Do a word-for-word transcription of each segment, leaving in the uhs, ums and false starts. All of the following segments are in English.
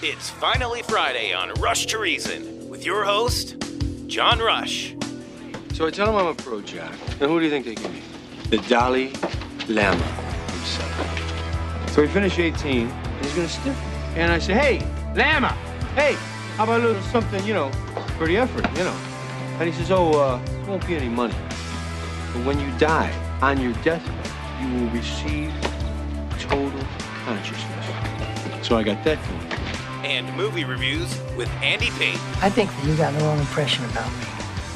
It's finally Friday on Rush to Reason with your host, John Rush. So I tell them I'm a pro-John. Now who do you think they can be? The Dalai Lama himself. So we finish eighteen, and he's gonna stiff me. And I say, hey, Lama, hey, how about a little something, you know, for the effort, you know? And he says, oh, uh, it won't be any money. But when you die, on your deathbed, you will receive total consciousness. So I got that going. And movie reviews with Andy Payne. I think you got the wrong impression about me.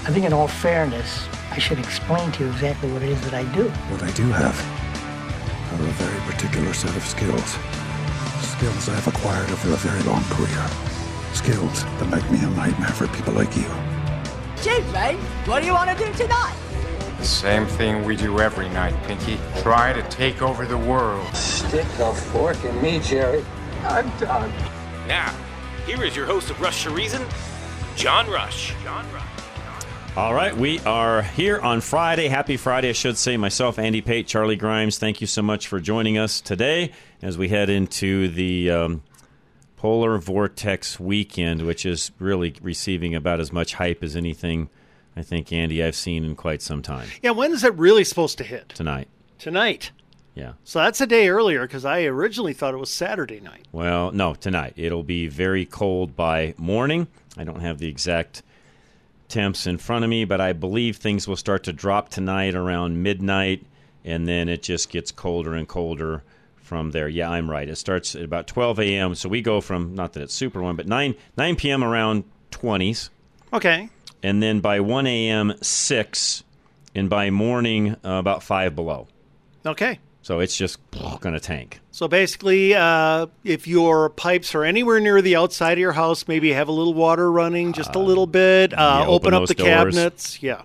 I think in all fairness, I should explain to you exactly what it is that I do. What I do have are a very particular set of skills. Skills I've acquired over a very long career. Skills that make me a nightmare for people like you. Chief, mate, what do you want to do tonight? The same thing we do every night, Pinky. Try to take over the world. Stick a fork in me, Jerry. I'm done. Now, here is your host of Rush to Reason, John Rush. John Rush. All right, we are here on Friday. Happy Friday, I should say. Myself, Andy Pate, Charlie Grimes, thank you so much for joining us today as we head into the um, Polar Vortex weekend, which is really receiving about as much hype as anything, I think, Andy, I've seen in quite some time. Yeah, when is it really supposed to hit? Tonight. Tonight. Yeah. So that's a day earlier because I originally thought it was Saturday night. Well, no, tonight. It'll be very cold by morning. I don't have the exact temps in front of me, but I believe things will start to drop tonight around midnight, and then it just gets colder and colder from there. Yeah, I'm right. It starts at about twelve a.m., so we go from, not that it's super warm, but nine p.m. around twenties. Okay. And then by one a.m., six, and by morning, uh, about five below. Okay. So it's just going to tank. So basically, uh, if your pipes are anywhere near the outside of your house, maybe have a little water running, just a little bit, uh, yeah, open, open up the doors. Cabinets. Yeah.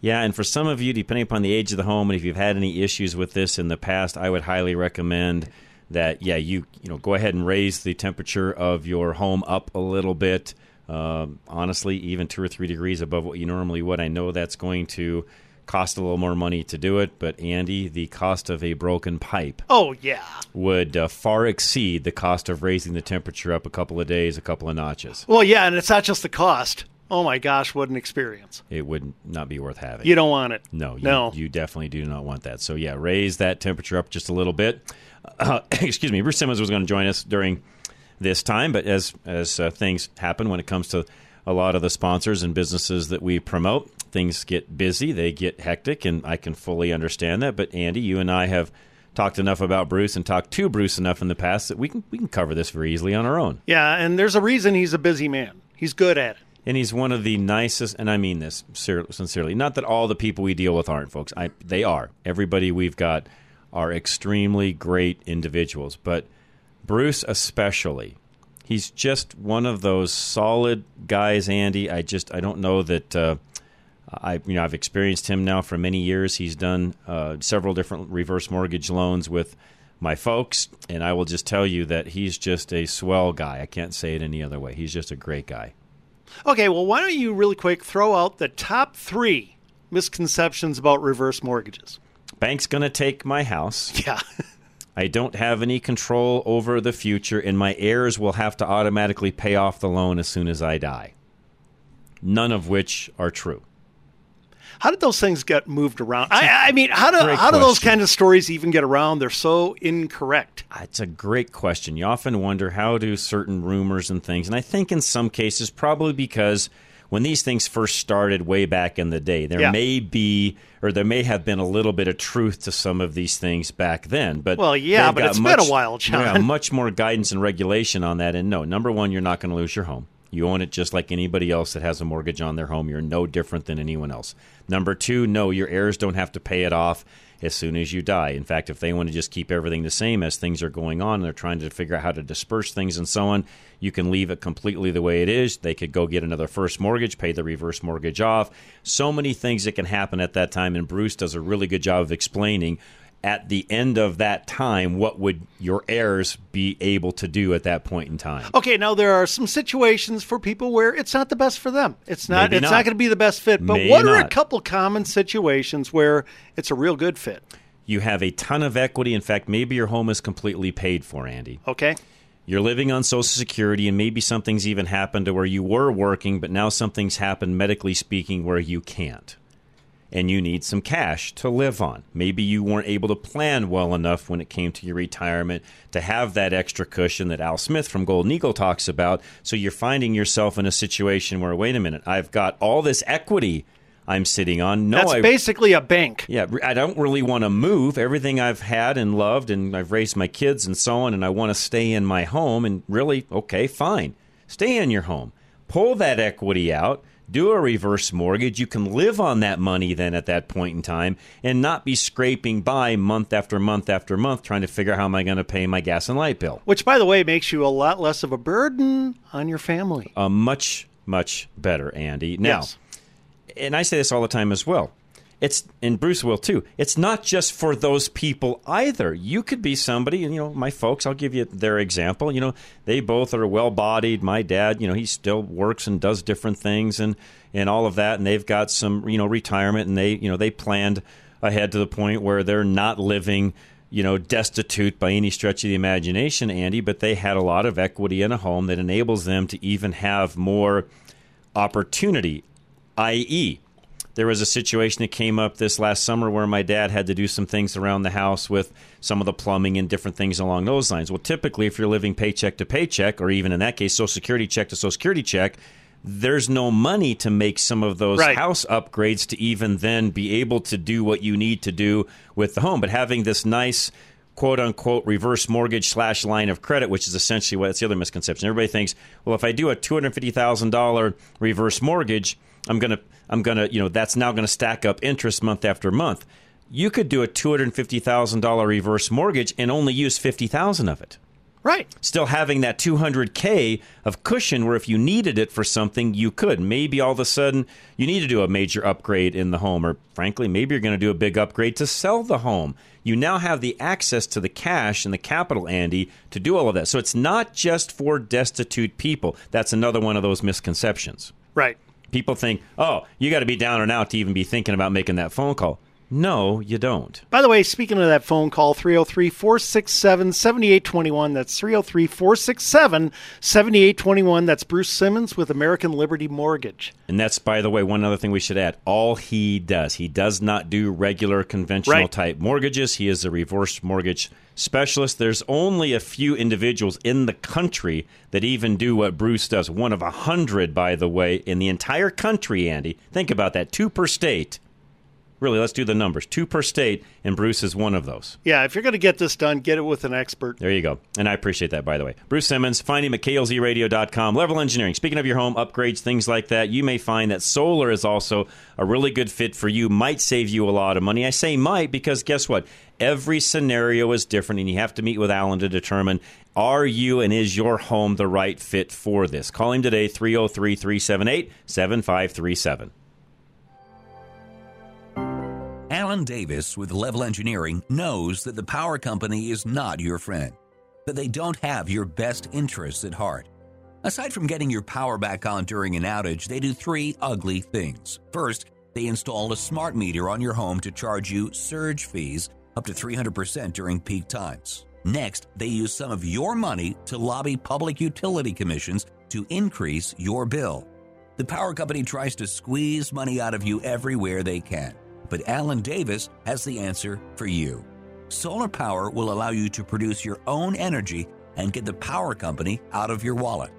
Yeah, and for some of you, depending upon the age of the home, and if you've had any issues with this in the past, I would highly recommend that, yeah, you you know, go ahead and raise the temperature of your home up a little bit. Uh, honestly, even two or three degrees above what you normally would. I know that's going to cost a little more money to do it, but Andy, the cost of a broken pipe oh yeah would uh, far exceed the cost of raising the temperature up a couple of days, a couple of notches. Well, yeah, and it's not just the cost. Oh my gosh, what an experience. It would not be worth having. You don't want it. No, you, no. You definitely do not want that. So yeah, raise that temperature up just a little bit. Uh, excuse me, Bruce Simmons was going to join us during this time, but as, as uh, things happen when it comes to a lot of the sponsors and businesses that we promote, things get busy, they get hectic, and I can fully understand that. But Andy, you and I have talked enough about Bruce and talked to Bruce enough in the past that we can we can cover this very easily on our own. Yeah, and there's a reason he's a busy man. He's good at it. And he's one of the nicest, and I mean this sincerely, not that all the people we deal with aren't, folks. I, they are. Everybody we've got are extremely great individuals. But Bruce especially, he's just one of those solid guys, Andy. I just I don't know that uh, I you know I've experienced him now for many years. He's done uh, several different reverse mortgage loans with my folks, and I will just tell you that he's just a swell guy. I can't say it any other way. He's just a great guy. Okay, well, why don't you really quick throw out the top three misconceptions about reverse mortgages? Bank's going to take my house. Yeah. I don't have any control over the future, and my heirs will have to automatically pay off the loan as soon as I die. None of which are true. How did those things get moved around? I, I mean, how do how do those kind of stories even get around? They're so incorrect. It's a great question. You often wonder how do certain rumors and things, and I think in some cases probably because when these things first started way back in the day, there yeah. may be, or there may have been a little bit of truth to some of these things back then. But well, yeah, but it's much, been a while, John. Yeah, much more guidance and regulation on that. And no, number one, you're not going to lose your home. You own it just like anybody else that has a mortgage on their home. You're no different than anyone else. Number two, no, your heirs don't have to pay it off as soon as you die. In fact, if they want to just keep everything the same as things are going on, and they're trying to figure out how to disperse things and so on, you can leave it completely the way it is. They could go get another first mortgage, pay the reverse mortgage off. So many things that can happen at that time, and Bruce does a really good job of explaining at the end of that time, what would your heirs be able to do at that point in time? Okay, now there are some situations for people where it's not the best for them. It's not. Maybe it's not, not going to be the best fit. But Maybe what are not. a couple common situations where it's a real good fit? You have a ton of equity. In fact, maybe your home is completely paid for, Andy. Okay. You're living on Social Security, and maybe something's even happened to where you were working, but now something's happened, medically speaking, where you can't. And you need some cash to live on. Maybe you weren't able to plan well enough when it came to your retirement to have that extra cushion that Al Smith from Golden Eagle talks about. So you're finding yourself in a situation where, wait a minute, I've got all this equity I'm sitting on. No, That's I, basically a bank. Yeah, I don't really want to move. Everything I've had and loved, and I've raised my kids and so on, and I want to stay in my home. And really, okay, fine. Stay in your home. Pull that equity out. Do a reverse mortgage. You can live on that money then at that point in time and not be scraping by month after month after month trying to figure out how am I going to pay my gas and light bill. Which, by the way, makes you a lot less of a burden on your family. Uh, much, much better, Andy. Now, yes. And I say this all the time as well. It's, and Bruce will too, it's not just for those people either. You could be somebody, and you know, my folks, I'll give you their example. You know, they both are well-bodied. My dad, you know, he still works and does different things and, and all of that. And they've got some, you know, retirement, and they, you know, they planned ahead to the point where they're not living, you know, destitute by any stretch of the imagination, Andy, but they had a lot of equity in a home that enables them to even have more opportunity, that is, there was a situation that came up this last summer where my dad had to do some things around the house with some of the plumbing and different things along those lines. Well, typically, if you're living paycheck to paycheck, or even in that case, Social Security check to Social Security check, there's no money to make some of those right. house upgrades to even then be able to do what you need to do with the home. But having this nice, quote-unquote, reverse mortgage slash line of credit, which is essentially what, that's the other misconception. Everybody thinks, well, if I do a two hundred fifty thousand dollars reverse mortgage, I'm going to, I'm going to, you know, that's now going to stack up interest month after month. You could do a two hundred fifty thousand dollars reverse mortgage and only use fifty thousand dollars of it. Right. Still having that two hundred K of cushion where if you needed it for something, you could. Maybe all of a sudden you need to do a major upgrade in the home, or frankly, maybe you're going to do a big upgrade to sell the home. You now have the access to the cash and the capital, Andy, to do all of that. So it's not just for destitute people. That's another one of those misconceptions. Right. People think, oh, you got to be down and out to even be thinking about making that phone call. No, you don't. By the way, speaking of that phone call, three oh three, four six seven, seven eight two one. That's three oh three, four six seven, seven eight two one. That's Bruce Simmons with American Liberty Mortgage. And that's, by the way, one other thing we should add. All he does, he does not do regular conventional right. type mortgages. He is a reverse mortgage specialist. There's only a few individuals in the country that even do what Bruce does. One of a hundred, by the way, in the entire country, Andy. Think about that. Two per state. Really, let's do the numbers. Two per state, and Bruce is one of those. Yeah, if you're going to get this done, get it with an expert. There you go. And I appreciate that, by the way. Bruce Simmons, find him at K L Z radio dot com. Level Engineering. Speaking of your home, upgrades, things like that, you may find that solar is also a really good fit for you. Might save you a lot of money. I say might because guess what? Every scenario is different, and you have to meet with Alan to determine, are you and is your home the right fit for this? Call him today, three oh three, three seven eight, seven five three seven. Alan Davis with Level Engineering knows that the power company is not your friend, that they don't have your best interests at heart. Aside from getting your power back on during an outage, they do three ugly things. First, they install a smart meter on your home to charge you surge fees up to three hundred percent during peak times. Next, they use some of your money to lobby public utility commissions to increase your bill. The power company tries to squeeze money out of you everywhere they can. But Alan Davis has the answer for you. Solar power will allow you to produce your own energy and get the power company out of your wallet.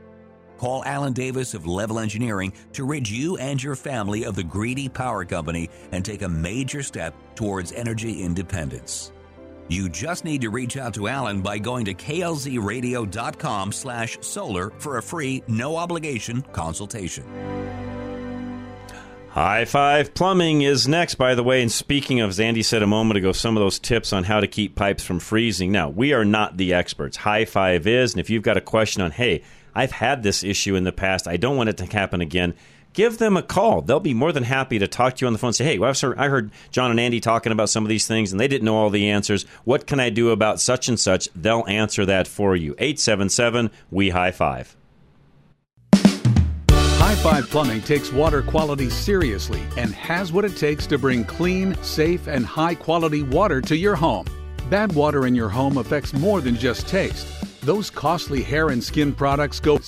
Call Alan Davis of Level Engineering to rid you and your family of the greedy power company and take a major step towards energy independence. You just need to reach out to Alan by going to klzradio.com slash solar for a free, no-obligation consultation. High Five Plumbing is next, by the way. And speaking of, as Andy said a moment ago, some of those tips on how to keep pipes from freezing. Now, we are not the experts. High Five is. And if you've got a question on, hey, I've had this issue in the past, I don't want it to happen again, give them a call. They'll be more than happy to talk to you on the phone and say, hey, well, sir, I heard John and Andy talking about some of these things, and they didn't know all the answers. What can I do about such and such? They'll answer that for you. eight seven seven, W E, High Five. High Five Plumbing takes water quality seriously and has what it takes to bring clean, safe, and high-quality water to your home. Bad water in your home affects more than just taste. Those costly hair and skin products go.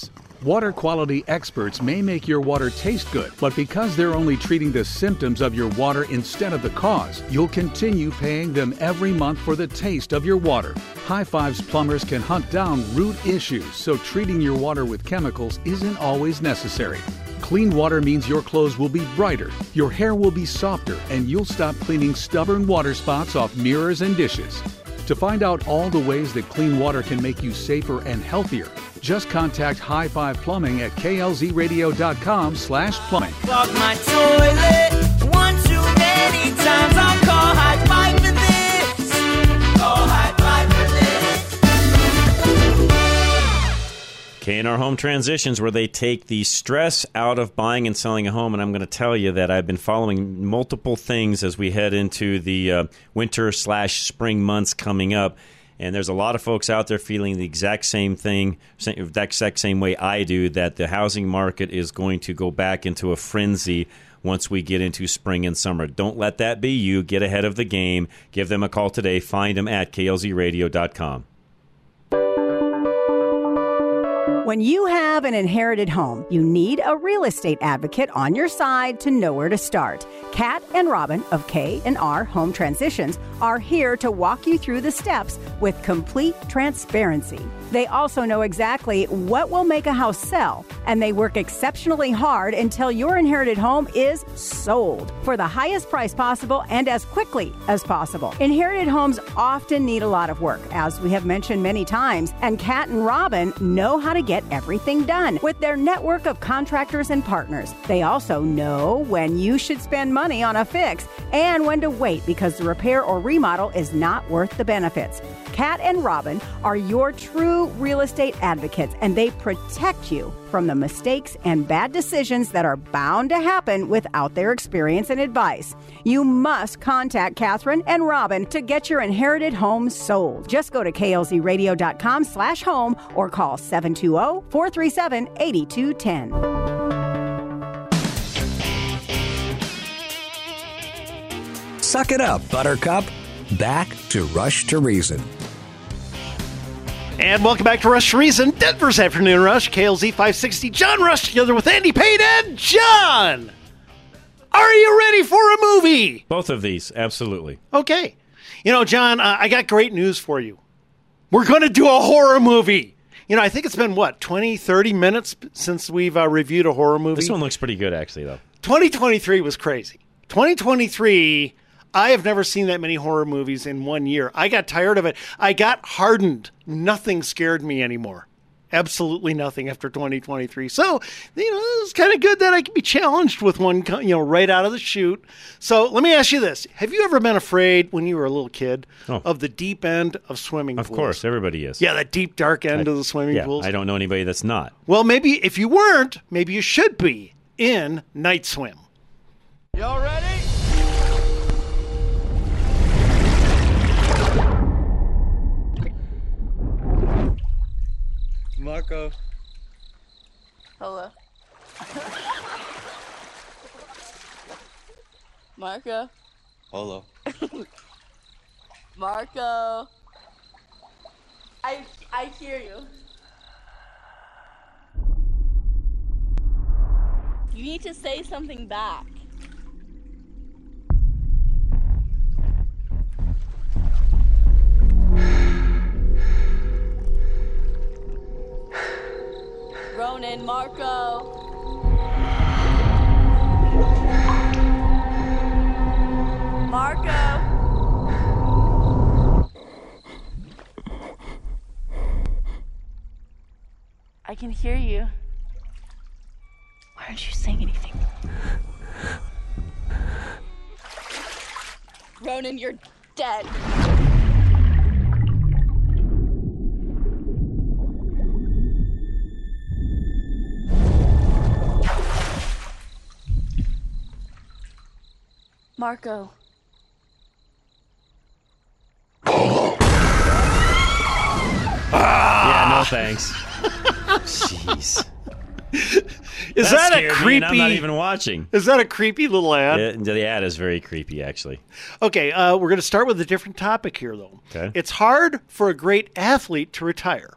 Water quality experts may make your water taste good, but because they're only treating the symptoms of your water instead of the cause, you'll continue paying them every month for the taste of your water. High Five's plumbers can hunt down root issues, so treating your water with chemicals isn't always necessary. Clean water means your clothes will be brighter, your hair will be softer, and you'll stop cleaning stubborn water spots off mirrors and dishes. To find out all the ways that clean water can make you safer and healthier, just contact High Five Plumbing at klzradio.com slash plumbing. Clog my toilet one too many times. I'll call High Five for this. Call High Five for this. K and R Home Transitions, where they take the stress out of buying and selling a home. And I'm going to tell you that I've been following multiple things as we head into the uh, winter slash spring months coming up. And there's a lot of folks out there feeling the exact same thing, the exact same way I do, that the housing market is going to go back into a frenzy once we get into spring and summer. Don't let that be you. Get ahead of the game. Give them a call today. Find them at K L Z radio dot com. When you have an inherited home, you need a real estate advocate on your side to know where to start. Kat and Robin of K and R Home Transitions are here to walk you through the steps with complete transparency. They also know exactly what will make a house sell, and they work exceptionally hard until your inherited home is sold for the highest price possible and as quickly as possible. Inherited homes often need a lot of work, as we have mentioned many times, and Kat and Robin know how to get everything done with their network of contractors and partners. They also know when you should spend money on a fix and when to wait because the repair or remodel is not worth the benefits. Kat and Robin are your true real estate advocates, and they protect you from the mistakes and bad decisions that are bound to happen without their experience and advice. You must contact Catherine and Robin to get your inherited home sold. Just go to klzradio.com slash home or call seven two zero, four three seven, eight two one zero. Suck it up, Buttercup. Back to Rush to Reason. And welcome back to Rush to Reason, Denver's Afternoon Rush, K L Z five sixty. John Rush together with Andy Payne and John. Are you ready for a movie? Both of these, absolutely. Okay. You know, John, uh, I got great news for you. We're going to do a horror movie. You know, I think it's been, what, twenty, thirty minutes since we've uh, reviewed a horror movie? This one looks pretty good, actually, though. twenty twenty-three was crazy. twenty twenty-three, I have never seen that many horror movies in one year. I got tired of it. I got hardened. Nothing scared me anymore. Absolutely nothing after twenty twenty-three. So, you know, it's kind of good that I can be challenged with one, you know, right out of the chute. So let me ask you this. Have you ever been afraid when you were a little kid oh. of the deep end of swimming pools? Of course, everybody is. Yeah, that deep, dark end I, of the swimming yeah, pools. I don't know anybody that's not. Well, maybe if you weren't, maybe you should be in Night Swim. Y'all ready? Marco. Hello. Marco. Hello. Marco. I I hear you. You need to say something back. Ronan, Marco. Marco. I can hear you. Why aren't you saying anything? Ronan, you're dead. Marco. Ah! Yeah, no thanks. Jeez. Is that, that a creepy... I'm not even watching. Is that a creepy little ad? Yeah, the ad is very creepy, actually. Okay, uh, we're going to start with a different topic here, though. Okay. It's hard for a great athlete to retire.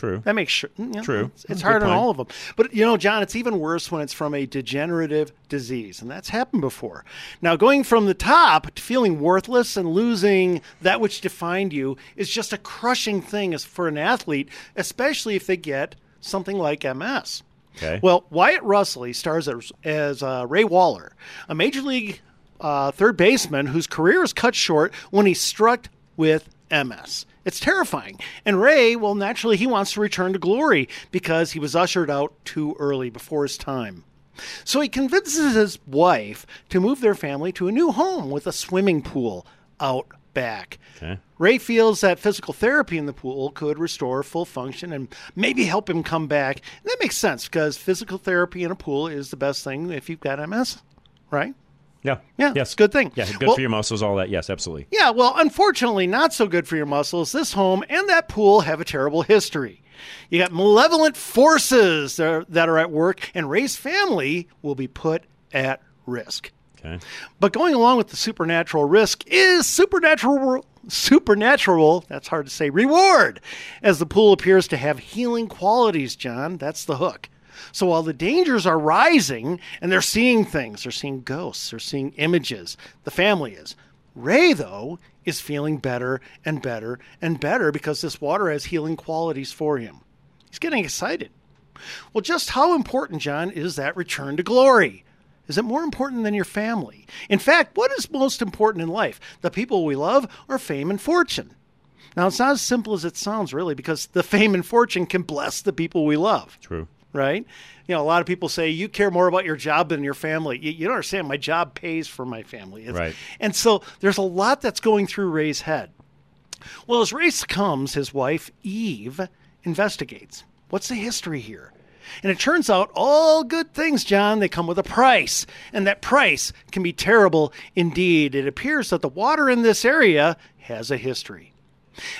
True. That makes sure. You know, True. It's, it's hard on all of them. But, you know, John, it's even worse when it's from a degenerative disease, and that's happened before. Now, going from the top to feeling worthless and losing that which defined you is just a crushing thing for an athlete, especially if they get something like M S. Okay. Well, Wyatt Russley stars as, as uh, Ray Waller, a major league uh, third baseman whose career is cut short when he's struck with M S. It's terrifying. And Ray, well, naturally, he wants to return to glory because he was ushered out too early before his time. So he convinces his wife to move their family to a new home with a swimming pool out back. Okay. Ray feels that physical therapy in the pool could restore full function and maybe help him come back. And that makes sense because physical therapy in a pool is the best thing if you've got M S, right? Yeah. Yeah. Yes. Good thing. Yeah. Good well, for your muscles, all that. Yes, absolutely. Yeah. Well, unfortunately, not so good for your muscles. This home and that pool have a terrible history. You got malevolent forces that are, that are at work, and Ray's family will be put at risk. Okay. But going along with the supernatural risk is supernatural, supernatural, that's hard to say, reward, as the pool appears to have healing qualities, John. That's the hook. So while the dangers are rising and they're seeing things, they're seeing ghosts, they're seeing images, the family is. Ray, though, is feeling better and better and better because this water has healing qualities for him. He's getting excited. Well, just how important, John, is that return to glory? Is it more important than your family? In fact, what is most important in life? The people we love or fame and fortune? Now, it's not as simple as it sounds, really, because the fame and fortune can bless the people we love. True. Right? You know, a lot of people say, you care more about your job than your family. You, you don't understand. My job pays for my family. It's, right. And so there's a lot that's going through Ray's head. Well, as Ray succumbs, his wife, Eve, investigates. What's the history here? And it turns out all good things, John, they come with a price. And that price can be terrible indeed. It appears that the water in this area has a history.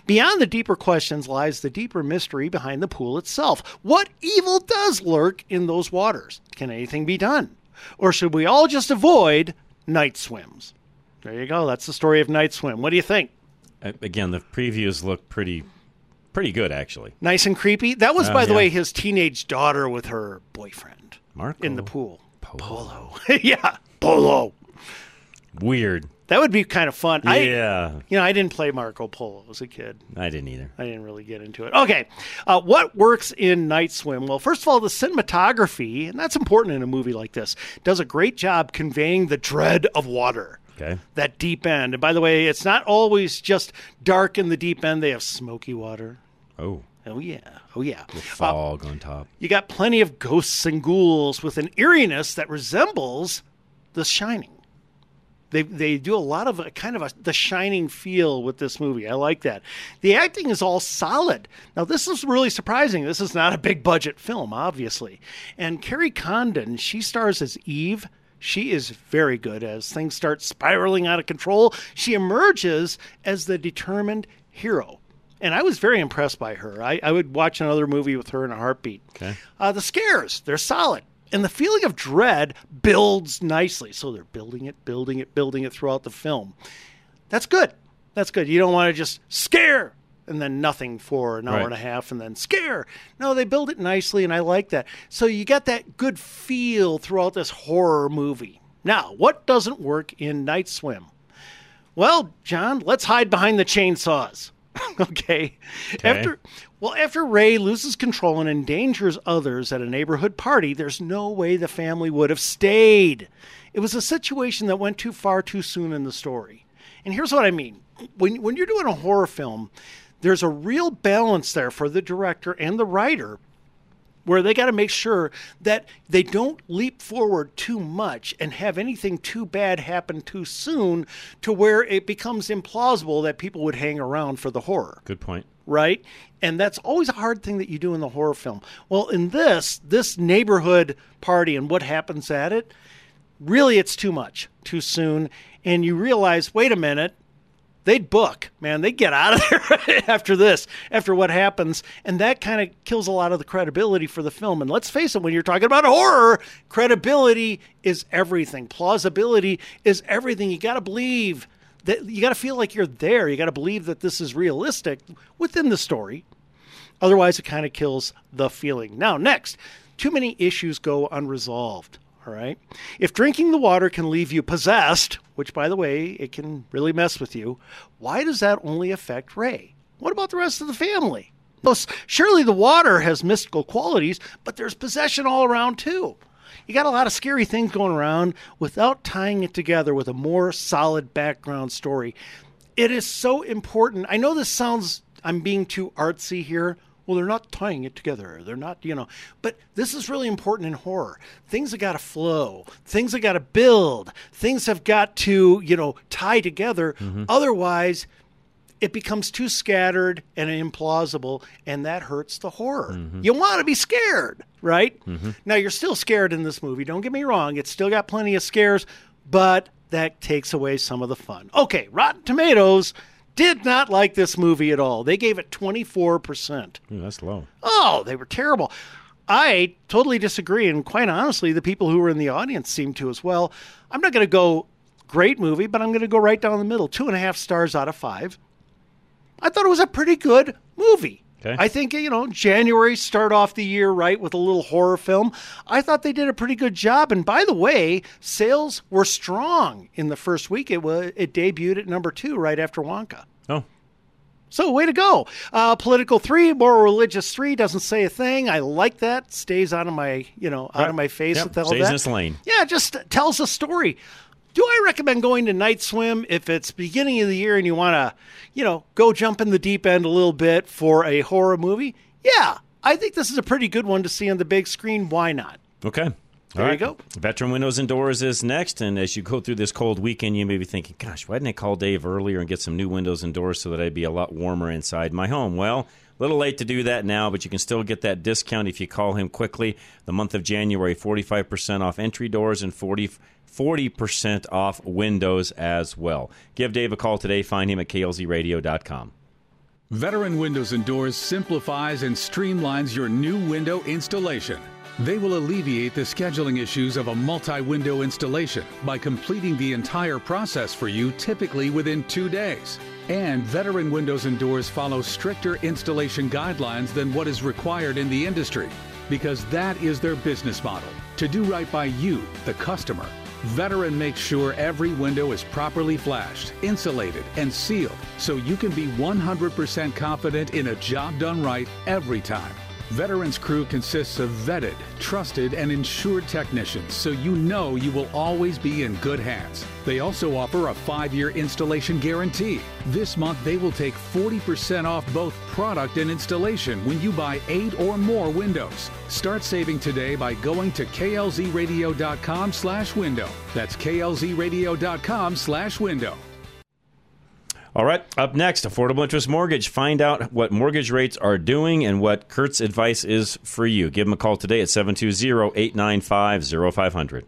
Beyond the deeper questions lies the deeper mystery behind the pool itself. What evil does lurk in those waters? Can anything be done? Or should we all just avoid night swims? There you go. That's the story of Night Swim. What do you think? Again, the previews look pretty pretty good, actually. Nice and creepy. That was, uh, by yeah. the way, his teenage daughter with her boyfriend Marco. In the pool. Polo. Polo. Yeah, Polo. Weird. That would be kind of fun. Yeah. I, you know, I didn't play Marco Polo as a kid. I didn't either. I didn't really get into it. Okay. Uh, what works in Night Swim? Well, first of all, the cinematography, and that's important in a movie like this, does a great job conveying the dread of water. Okay. That deep end. And by the way, it's not always just dark in the deep end. They have smoky water. Oh. Oh, yeah. Oh, yeah. With fog uh, on top. You got plenty of ghosts and ghouls with an eeriness that resembles The Shining. They they do a lot of a, kind of a The Shining feel with this movie. I like that. The acting is all solid. Now, this is really surprising. This is not a big budget film, obviously. And Carrie Condon, she stars as Eve. She is very good. As things start spiraling out of control, she emerges as the determined hero. And I was very impressed by her. I, I would watch another movie with her in a heartbeat. Okay. Uh, the scares, they're solid. And the feeling of dread builds nicely. So they're building it, building it, building it throughout the film. That's good. That's good. You don't want to just scare and then nothing for an hour right. and a half and then scare. No, they build it nicely, and I like that. So you get that good feel throughout this horror movie. Now, what doesn't work in Night Swim? Well, John, let's hide behind the chainsaws. Okay. okay. After well, after Ray loses control and endangers others at a neighborhood party, there's no way the family would have stayed. It was a situation that went too far too soon in the story. And here's what I mean. When when you're doing a horror film, there's a real balance there for the director and the writer where they got to make sure that they don't leap forward too much and have anything too bad happen too soon to where it becomes implausible that people would hang around for the horror. Good point. Right? And that's always a hard thing that you do in the horror film. Well, in this, this neighborhood party and what happens at it, really it's too much, too soon. And you realize, wait a minute, they'd book, man. They'd get out of there after this, after what happens. And that kind of kills a lot of the credibility for the film. And let's face it, when you're talking about horror, credibility is everything. Plausibility is everything. You got to believe that you got to feel like you're there. You got to believe that this is realistic within the story. Otherwise, it kind of kills the feeling. Now, next, too many issues go unresolved. All right. If drinking the water can leave you possessed, which, by the way, it can really mess with you, why does that only affect Ray? What about the rest of the family? Well, surely the water has mystical qualities, but there's possession all around, too. You got a lot of scary things going around without tying it together with a more solid background story. It is so important. I know this sounds, I'm being too artsy here. Well, they're not tying it together. They're not, you know, but this is really important in horror. Things have got to flow. Things have got to build. Things have got to, you know, tie together. Mm-hmm. Otherwise, it becomes too scattered and implausible, and that hurts the horror. Mm-hmm. You want to be scared, right? Mm-hmm. Now, you're still scared in this movie. Don't get me wrong. It's still got plenty of scares, but that takes away some of the fun. Okay, Rotten Tomatoes did not like this movie at all. They gave it twenty-four percent. Ooh, that's low. Oh, they were terrible. I totally disagree, and quite honestly, the people who were in the audience seemed to as well. I'm not going to go great movie, but I'm going to go right down the middle. Two and a half stars out of five. I thought it was a pretty good movie. Okay. I think, you know, January, start off the year right with a little horror film. I thought they did a pretty good job. And by the way, sales were strong in the first week. It was, it debuted at number two right after Wonka. Oh. So way to go. Uh, political three, moral religious three, doesn't say a thing. I like that. Stays out of my, you know, out right. of my face. Yep. With all Stays that. in its lane. Yeah, just tells a story. Do I recommend going to Night Swim if it's beginning of the year and you want to, you know, go jump in the deep end a little bit for a horror movie? Yeah, I think this is a pretty good one to see on the big screen. Why not? Okay. There All right. you go. Veteran Windows and Doors is next, and as you go through this cold weekend, you may be thinking, gosh, why didn't I call Dave earlier and get some new windows and doors so that I'd be a lot warmer inside my home? Well, a little late to do that now, but you can still get that discount if you call him quickly. The month of January, forty-five percent off entry doors and forty percent off windows as well. Give Dave a call today. Find him at K L Z radio dot com. Veteran Windows and Doors simplifies and streamlines your new window installation. They will alleviate the scheduling issues of a multi-window installation by completing the entire process for you, typically within two days. And Veteran Windows and Doors follows stricter installation guidelines than what is required in the industry, because that is their business model. To do right by you, the customer, Veteran makes sure every window is properly flashed, insulated, and sealed, so you can be one hundred percent confident in a job done right every time. Veteran's crew consists of vetted, trusted, and insured technicians, so you know you will always be in good hands. They also offer a five-year installation guarantee. This month, they will take forty percent off both product and installation when you buy eight or more windows. Start saving today by going to klzradio.com slash window. That's klzradio.com slash window. All right, up next, Affordable Interest Mortgage. Find out what mortgage rates are doing and what Kurt's advice is for you. Give him a call today at seven two zero, eight nine five, zero five zero zero.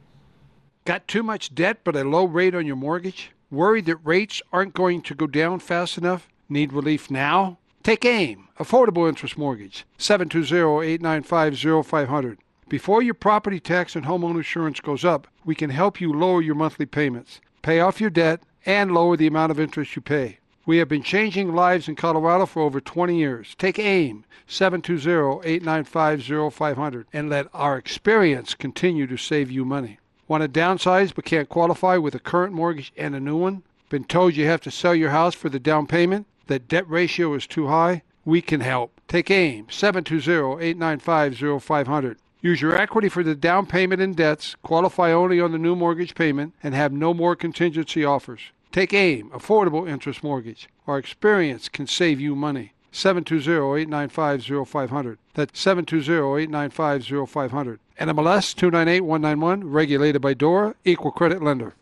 Got too much debt but a low rate on your mortgage? Worried that rates aren't going to go down fast enough? Need relief now? Take AIM, Affordable Interest Mortgage, seven two zero, eight nine five, zero five zero zero. Before your property tax and homeowner insurance goes up, we can help you lower your monthly payments, pay off your debt, and lower the amount of interest you pay. We have been changing lives in Colorado for over twenty years. Take AIM, seven two zero, eight nine five, zero five zero zero, and let our experience continue to save you money. Want to downsize but can't qualify with a current mortgage and a new one? Been told you have to sell your house for the down payment? That debt ratio is too high? We can help. Take AIM, seven two zero, eight nine five, zero five zero zero. Use your equity for the down payment and debts, qualify only on the new mortgage payment, and have no more contingency offers. Take AIM, Affordable Interest Mortgage. Our experience can save you money. seven two zero, eight nine five, zero five zero zero. That's seven two zero, eight nine five, zero five zero zero. N M L S two nine eight, one nine one, regulated by DORA, equal credit lender.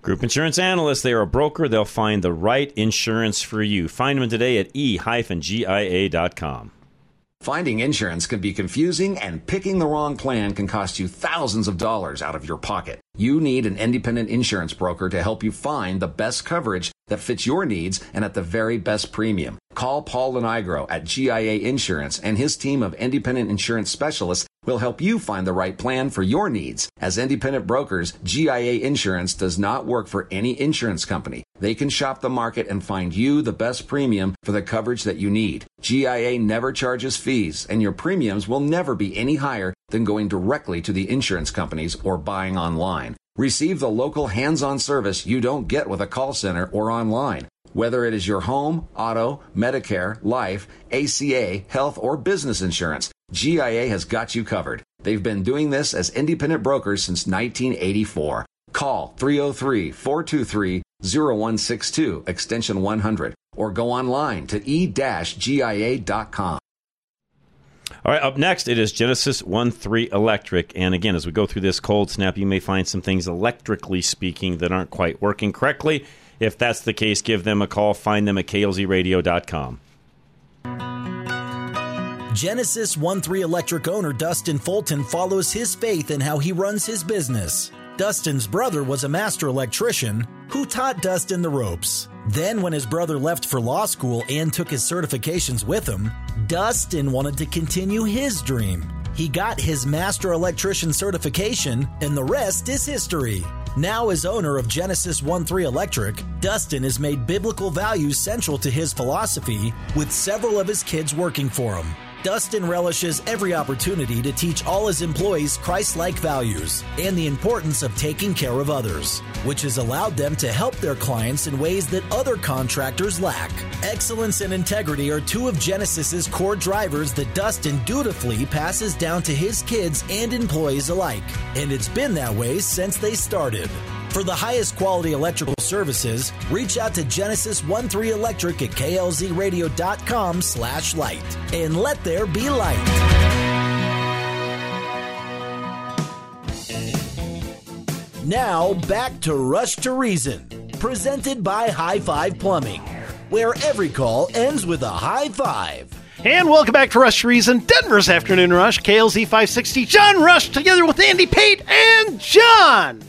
Group Insurance Analysts, they are a broker. They'll find the right insurance for you. Find them today at e dash g i a dot com. Finding insurance can be confusing, and picking the wrong plan can cost you thousands of dollars out of your pocket. You need an independent insurance broker to help you find the best coverage that fits your needs and at the very best premium. Call Paul Lenigro at G I A Insurance, and his team of independent insurance specialists will help you find the right plan for your needs. As independent brokers, G I A Insurance does not work for any insurance company. They can shop the market and find you the best premium for the coverage that you need. G I A never charges fees, and your premiums will never be any higher than going directly to the insurance companies or buying online. Receive the local hands-on service you don't get with a call center or online. Whether it is your home, auto, Medicare, life, A C A, health, or business insurance, G I A has got you covered. They've been doing this as independent brokers since nineteen eighty-four. Call three oh three, four two three, oh one six two, extension one hundred, or go online to e dash G I A dot com. All right, up next, it is Genesis one three Electric. And again, as we go through this cold snap, you may find some things, electrically speaking, that aren't quite working correctly. If that's the case, give them a call. Find them at K L Z radio dot com. Genesis one three Electric owner Dustin Fulton follows his faith in how he runs his business. Dustin's brother was a master electrician who taught Dustin the ropes. Then when his brother left for law school and took his certifications with him, Dustin wanted to continue his dream. He got his master electrician certification, and the rest is history. Now as owner of Genesis one three Electric, Dustin has made biblical values central to his philosophy, with several of his kids working for him. Dustin relishes every opportunity to teach all his employees Christ-like values and the importance of taking care of others, which has allowed them to help their clients in ways that other contractors lack. Excellence and integrity are two of Genesis's core drivers that Dustin dutifully passes down to his kids and employees alike, and it's been that way since they started. For the highest quality electrical services, reach out to Genesis one three Electric at klzradio.com slash light and let there be light. Now back to Rush to Reason, presented by High Five Plumbing, where every call ends with a high five. And welcome back to Rush to Reason, Denver's Afternoon Rush, K L Z five sixty. John Rush together with Andy Pate and John.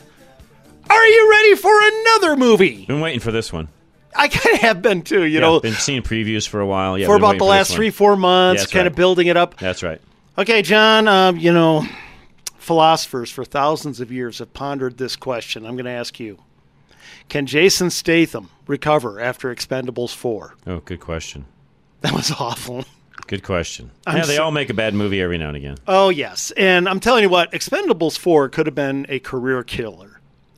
Are you ready for another movie? Been waiting for this one. I kind of have been, too. You yeah, know, been seeing previews for a while. Yeah, for about the last three, four months, yeah, kind of right. building it up. That's right. Okay, John, um, you know, philosophers for thousands of years have pondered this question. I'm going to ask you. Can Jason Statham recover after Expendables four? Oh, good question. That was awful. Good question. I'm yeah, they so- all make a bad movie every now and again. Oh, yes. And I'm telling you what, Expendables four could have been a career killer.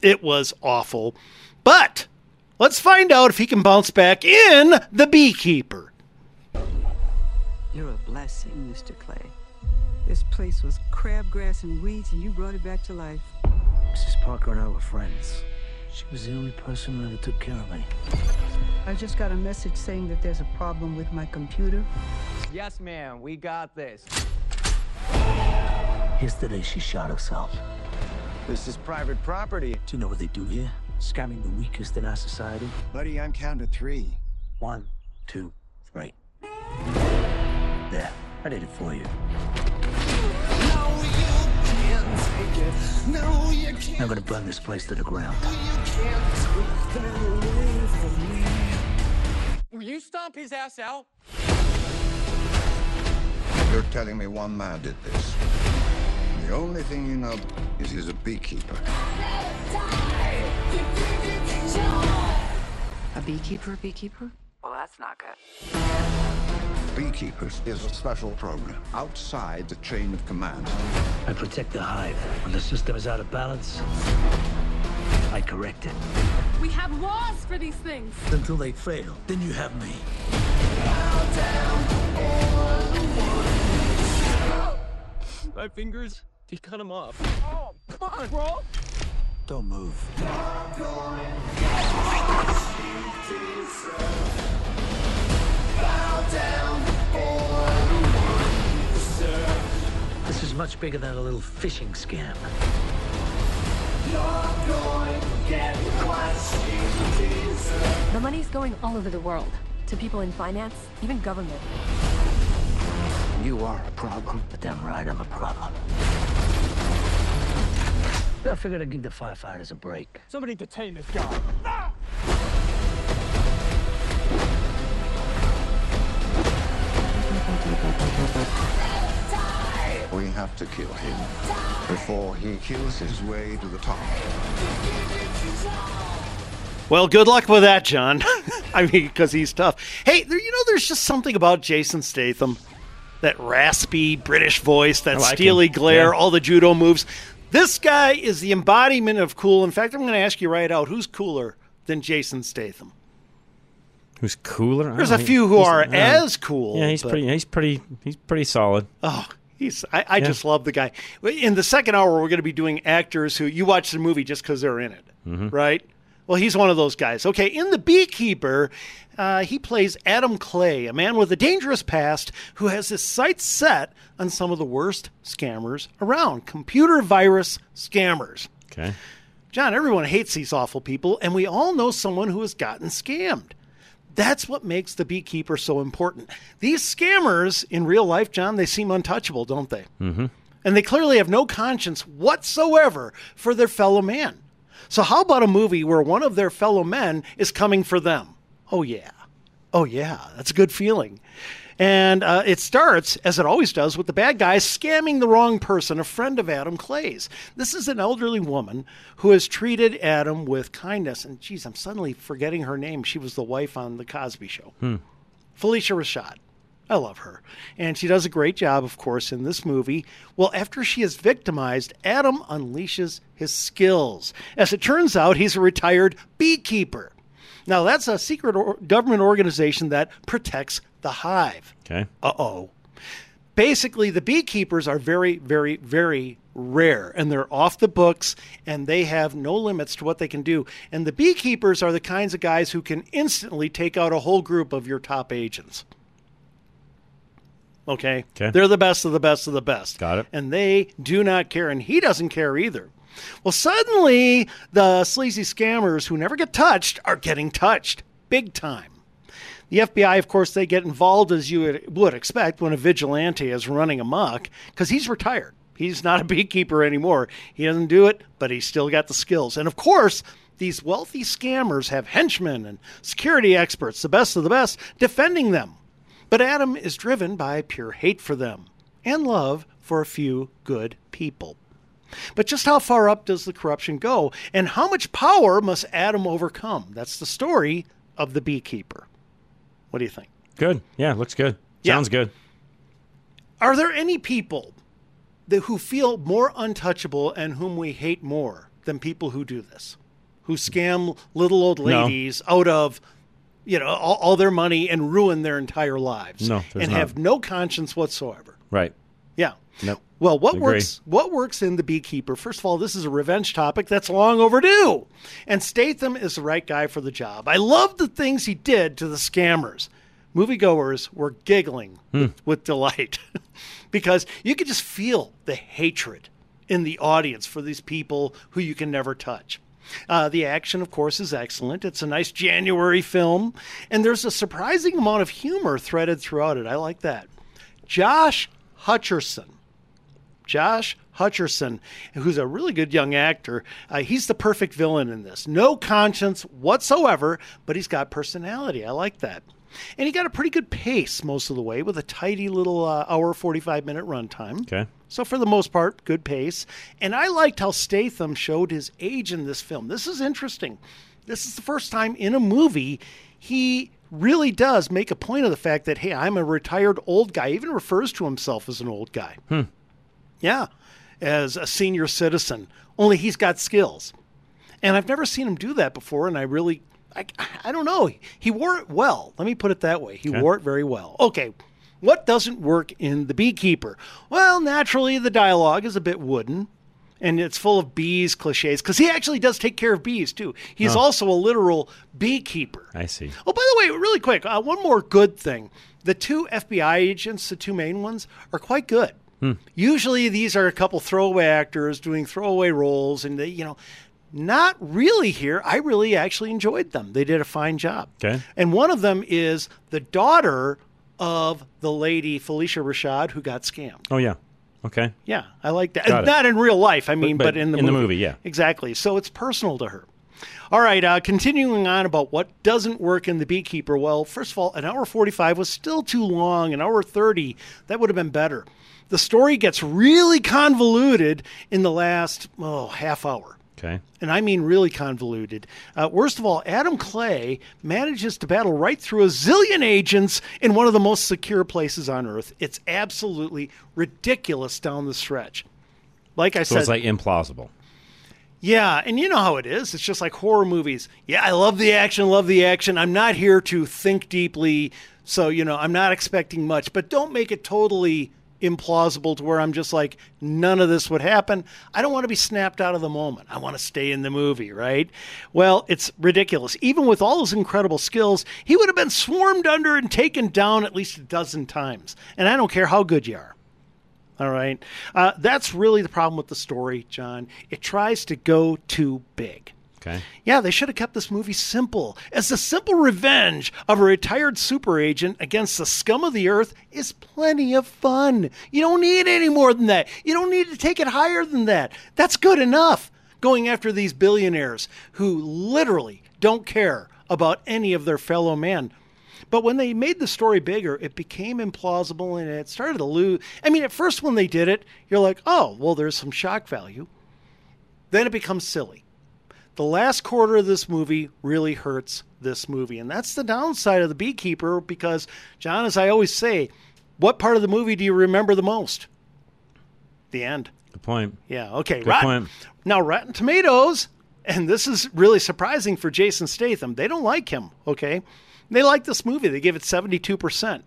It was awful. But let's find out if he can bounce back in The Beekeeper. You're a blessing, Mister Clay. This place was crabgrass and weeds, and you brought it back to life. Missus Parker and I were friends. She was the only person that took care of me. I just got a message saying that there's a problem with my computer. Yes, ma'am. We got this. Yesterday, she shot herself. This is private property. Do you know what they do here? Scamming the weakest in our society. Buddy, I'm counting three. One, two, three. There, I did it for you. No, you can't take it. No, you can't. I'm gonna burn this place to the ground. No, you can't take that away from me. Will you stomp his ass out? You're telling me one man did this. The only thing you know is he's a beekeeper. A beekeeper, beekeeper? Well, that's not good. Beekeepers is a special program outside the chain of command. I protect the hive. When the system is out of balance, I correct it. We have laws for these things. Until they fail, then you have me. My fingers. He cut him off. Oh, come on, bro. Don't move. This is much bigger than a little fishing scam. You're going to get what you deserve. The money's going all over the world, to people in finance, even government. You are a problem, but damn right I'm a problem. I figured I'd give the firefighters a break. Somebody detain this guy. Ah! We have to kill him before he kills his way to the top. Well, good luck with that, John. I mean, because he's tough. Hey, there, you know, there's just something about Jason Statham. That raspy British voice, that like steely him. glare, yeah. all the judo moves. This guy is the embodiment of cool. In fact, I'm going to ask you right out, who's cooler than Jason Statham? Who's cooler? I There's a few who are uh, as cool. Yeah, he's but, pretty. He's pretty. He's pretty solid. Oh, he's. I, I yeah. just love the guy. In the second hour, we're going to be doing actors who you watch the movie just because they're in it, mm-hmm. right? Well, he's one of those guys. Okay, in The Beekeeper, uh, he plays Adam Clay, a man with a dangerous past who has his sights set on some of the worst scammers around, computer virus scammers. Okay. John, everyone hates these awful people, and we all know someone who has gotten scammed. That's what makes The Beekeeper so important. These scammers in real life, John, they seem untouchable, don't they? Mm-hmm. And they clearly have no conscience whatsoever for their fellow man. So how about a movie where one of their fellow men is coming for them? Oh, yeah. Oh, yeah. That's a good feeling. And uh, it starts, as it always does, with the bad guy scamming the wrong person, a friend of Adam Clay's. This is an elderly woman who has treated Adam with kindness. And, geez, I'm suddenly forgetting her name. She was the wife on The Cosby Show. Hmm. Felicia Rashad. I love her. And she does a great job, of course, in this movie. Well, after she is victimized, Adam unleashes his skills. As it turns out, he's a retired beekeeper. Now, that's a secret or- government organization that protects the hive. Okay. Uh-oh. Basically, the beekeepers are very, very, very rare, and they're off the books, and they have no limits to what they can do. And the beekeepers are the kinds of guys who can instantly take out a whole group of your top agents. Okay? okay? They're the best of the best of the best. Got it. And they do not care, and he doesn't care either. Well, suddenly, the sleazy scammers who never get touched are getting touched big time. The F B I, of course, they get involved, as you would expect, when a vigilante is running amok, because he's retired. He's not a beekeeper anymore. He doesn't do it, but he's still got the skills. And, of course, these wealthy scammers have henchmen and security experts, the best of the best, defending them. But Adam is driven by pure hate for them and love for a few good people. But just how far up does the corruption go, and how much power must Adam overcome? That's the story of The Beekeeper. What do you think? Good. Yeah, looks good. Yeah. Sounds good. Are there any people that, who feel more untouchable and whom we hate more than people who do this, who scam little old ladies no. out of... you know, all, all their money and ruin their entire lives no, and not. have no conscience whatsoever. Right. Yeah. Nope. Well, what works, what works in The Beekeeper? First of all, this is a revenge topic that's long overdue. And Statham is the right guy for the job. I love the things he did to the scammers. Moviegoers were giggling hmm. with, with delight because you could just feel the hatred in the audience for these people who you can never touch. Uh, the action, of course, is excellent. It's a nice January film, and there's a surprising amount of humor threaded throughout it. I like that. Josh Hutcherson. Josh Hutcherson, who's a really good young actor. Uh, he's the perfect villain in this. No conscience whatsoever, but he's got personality. I like that. And he got a pretty good pace most of the way with a tidy little uh, hour, forty-five minute runtime. Okay. So for the most part, good pace. And I liked how Statham showed his age in this film. This is interesting. This is the first time in a movie he really does make a point of the fact that, hey, I'm a retired old guy. He even refers to himself as an old guy. Hmm. Yeah, as a senior citizen. Only he's got skills. And I've never seen him do that before, and I really... I, I don't know. He wore it well. Let me put it that way. He okay. wore it very well. Okay. What doesn't work in The Beekeeper? Well, naturally, the dialogue is a bit wooden, and it's full of bees cliches, because he actually does take care of bees, too. He's oh. also a literal beekeeper. I see. Oh, by the way, really quick, uh, one more good thing. The two F B I agents, the two main ones, are quite good. Hmm. Usually, these are a couple throwaway actors doing throwaway roles, and they, you know... Not really here. I really actually enjoyed them. They did a fine job. Okay. And one of them is the daughter of the lady, Felicia Rashad, who got scammed. Oh, yeah. Okay. Yeah, I like that. Got Not it. in real life, I mean, but, but, but in the in movie. In the movie, yeah. Exactly. So it's personal to her. All right, uh, continuing on about what doesn't work in The Beekeeper. Well, first of all, an hour forty-five was still too long. An hour thirty, that would have been better. The story gets really convoluted in the last, oh, half hour. Okay. And I mean really convoluted. Uh, worst of all, Adam Clay manages to battle right through a zillion agents in one of the most secure places on Earth. It's absolutely ridiculous down the stretch. Like I so said. So it's like implausible. Yeah, and you know how it is. It's just like horror movies. Yeah, I love the action, love the action. I'm not here to think deeply, so, you know, I'm not expecting much. But don't make it totally implausible to where I'm just like, none of this would happen. I don't want to be snapped out of the moment. I want to stay in the movie, right? Well, it's ridiculous. Even with all his incredible skills, he would have been swarmed under and taken down at least a dozen times. And I don't care how good you are. All right. Uh, that's really the problem with the story, John. It tries to go too big. Okay. Yeah, they should have kept this movie simple, as the simple revenge of a retired super agent against the scum of the earth is plenty of fun. You don't need any more than that. You don't need to take it higher than that. That's good enough. Going after these billionaires who literally don't care about any of their fellow men. But when they made the story bigger, it became implausible and it started to lose. I mean, at first when they did it, you're like, oh, well, there's some shock value. Then it becomes silly. The last quarter of this movie really hurts this movie. And that's the downside of The Beekeeper because, John, as I always say, what part of the movie do you remember the most? The end. Good point. Yeah, okay. Good Rotten, point. Now, Rotten Tomatoes, and this is really surprising for Jason Statham. They don't like him, okay? They like this movie. They give it seventy-two percent.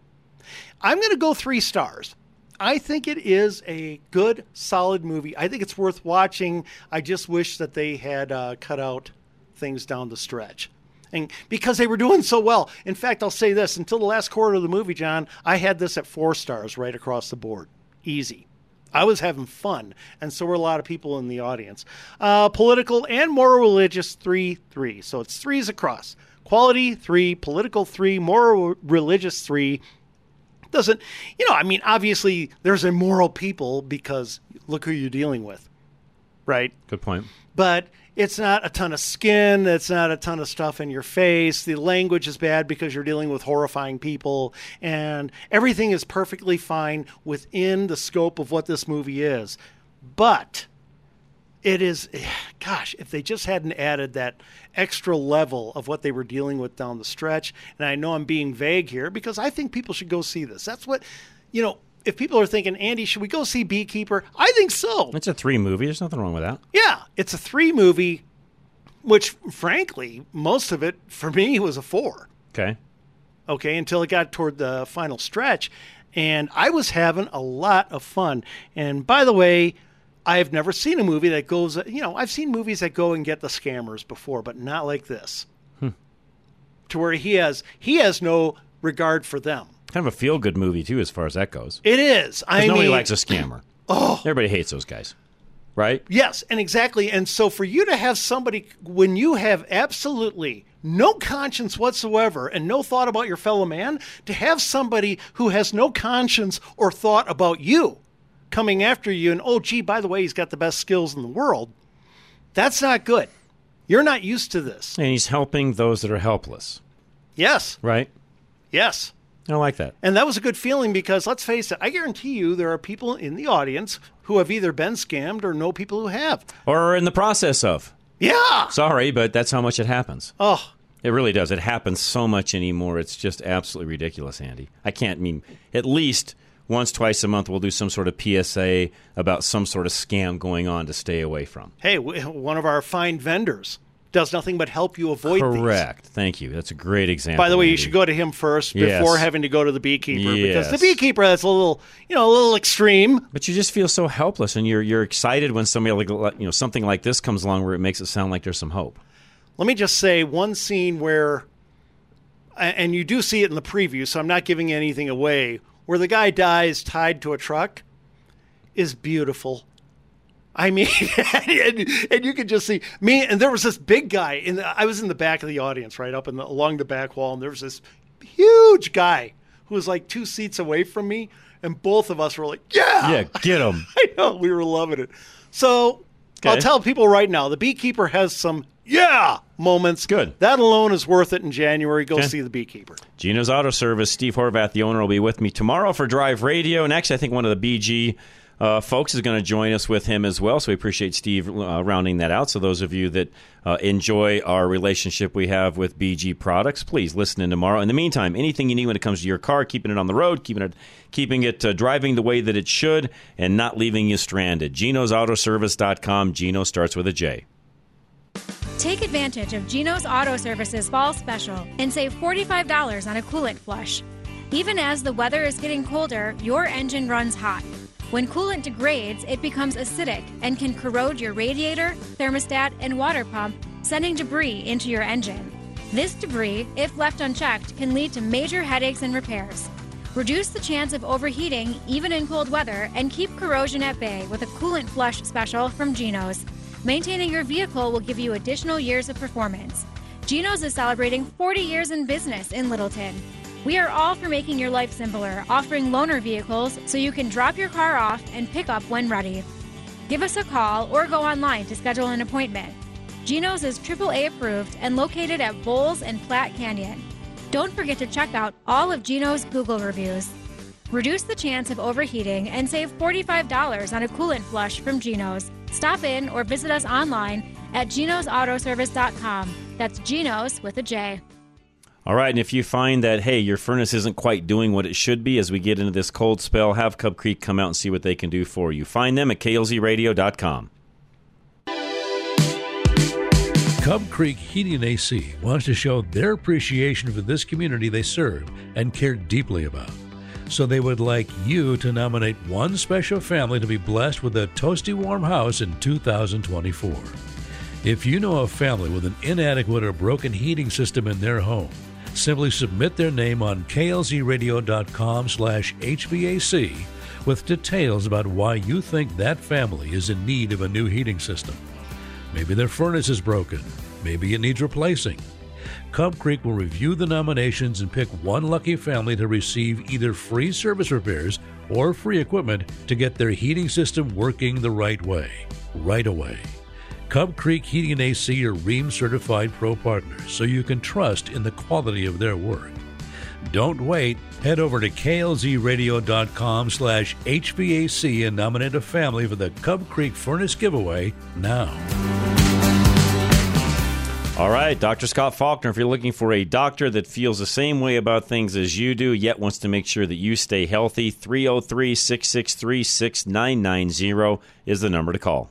I'm going to go three stars. I think it is a good, solid movie. I think it's worth watching. I just wish that they had uh, cut out things down the stretch. And because they were doing so well. In fact, I'll say this. Until the last quarter of the movie, John, I had this at four stars right across the board. Easy. I was having fun. And so were a lot of people in the audience. Uh, political and moral religious, three, three. So it's threes across. Quality, three. Political, three. Moral religious, three. Doesn't, you know, I mean, obviously there's immoral people because look who you're dealing with, right? Good point. But it's not a ton of skin. It's not a ton of stuff in your face. The language is bad because you're dealing with horrifying people. And everything is perfectly fine within the scope of what this movie is. But it is, gosh, if they just hadn't added that extra level of what they were dealing with down the stretch. And I know I'm being vague here because I think people should go see this. That's what, you know, if people are thinking, Andy, should we go see Beekeeper? I think so. It's a three movie. There's nothing wrong with that. Yeah, it's a three movie, which frankly, most of it for me was a four. Okay. Okay, until it got toward the final stretch. And I was having a lot of fun. And by the way, I've never seen a movie that goes, you know, I've seen movies that go and get the scammers before, but not like this. Hmm. To where he has he has no regard for them. Kind of a feel-good movie, too, as far as that goes. It is. I mean, nobody likes a scammer. Oh. Everybody hates those guys, right? Yes, and exactly. And so for you to have somebody, when you have absolutely no conscience whatsoever and no thought about your fellow man, to have somebody who has no conscience or thought about you coming after you and, oh, gee, by the way, he's got the best skills in the world. That's not good. You're not used to this. And he's helping those that are helpless. Yes. Right? Yes. I don't like that. And that was a good feeling because, let's face it, I guarantee you there are people in the audience who have either been scammed or know people who have. Or are in the process of. Yeah. Sorry, but that's how much it happens. Oh. It really does. It happens so much anymore. It's just absolutely ridiculous, Andy. I can't mean at least once, twice a month, we'll do some sort of P S A about some sort of scam going on to stay away from. Hey, one of our fine vendors does nothing but help you avoid Correct. these. Correct. Thank you. That's a great example. By the way, Andy, you should go to him first yes. before having to go to The Beekeeper. Yes. Because The Beekeeper, that's a little, you know, a little extreme. But you just feel so helpless, and you're you're excited when somebody like, you know, something like this comes along where it makes it sound like there's some hope. Let me just say one scene where, and you do see it in the preview, so I'm not giving anything away, where the guy dies tied to a truck is beautiful. I mean, and, and you could just see me. And there was this big guy in the, I was in the back of the audience, right up in the, along the back wall. And there was this huge guy who was like two seats away from me. And both of us were like, yeah, yeah, get him. I know, we were loving it. So okay. I'll tell people right now, The Beekeeper has some, yeah, moments. Good. That alone is worth it in January. Go okay. see The Beekeeper. Gino's Auto Service. Steve Horvath, the owner, will be with me tomorrow for Drive Radio. Next, I think one of the B G Uh, folks is going to join us with him as well, so we appreciate Steve uh, rounding that out. So those of you that uh, enjoy our relationship we have with B G Products, please listen in tomorrow. In the meantime, anything you need when it comes to your car, keeping it on the road, keeping it keeping it uh, driving the way that it should, and not leaving you stranded. Gino's Auto Service dot com. Gino starts with a J. Take advantage of Gino's Auto Service's fall special and save forty-five dollars on a coolant flush. Even as the weather is getting colder, your engine runs hot. When coolant degrades, it becomes acidic and can corrode your radiator, thermostat, and water pump, sending debris into your engine. This debris, if left unchecked, can lead to major headaches and repairs. Reduce the chance of overheating, even in cold weather, and keep corrosion at bay with a coolant flush special from Gino's. Maintaining your vehicle will give you additional years of performance. Gino's is celebrating forty years in business in Littleton. We are all for making your life simpler, offering loaner vehicles so you can drop your car off and pick up when ready. Give us a call or go online to schedule an appointment. Gino's is triple A approved and located at Bowles and Platte Canyon. Don't forget to check out all of Gino's Google reviews. Reduce the chance of overheating and save forty-five dollars on a coolant flush from Gino's. Stop in or visit us online at Gino's Auto Service dot com. That's Gino's with a J. All right, and if you find that, hey, your furnace isn't quite doing what it should be as we get into this cold spell, have Cub Creek come out and see what they can do for you. Find them at K L Z radio dot com. Cub Creek Heating and A C wants to show their appreciation for this community they serve and care deeply about. So they would like you to nominate one special family to be blessed with a toasty warm house in two thousand twenty-four. If you know a family with an inadequate or broken heating system in their home, simply submit their name on K L Z radio dot com slash H V A C with details about why you think that family is in need of a new heating system. Maybe their furnace is broken. Maybe it needs replacing. Cub Creek will review the nominations and pick one lucky family to receive either free service repairs or free equipment to get their heating system working the right way, right away. Cub Creek Heating and A C are REAM certified pro partners, so you can trust in the quality of their work. Don't wait. Head over to K L Z radio dot com slash H V A C and nominate a family for the Cub Creek Furnace Giveaway now. All right, Doctor Scott Faulkner, if you're looking for a doctor that feels the same way about things as you do, yet wants to make sure that you stay healthy, three oh three, six six three, six nine nine zero is the number to call.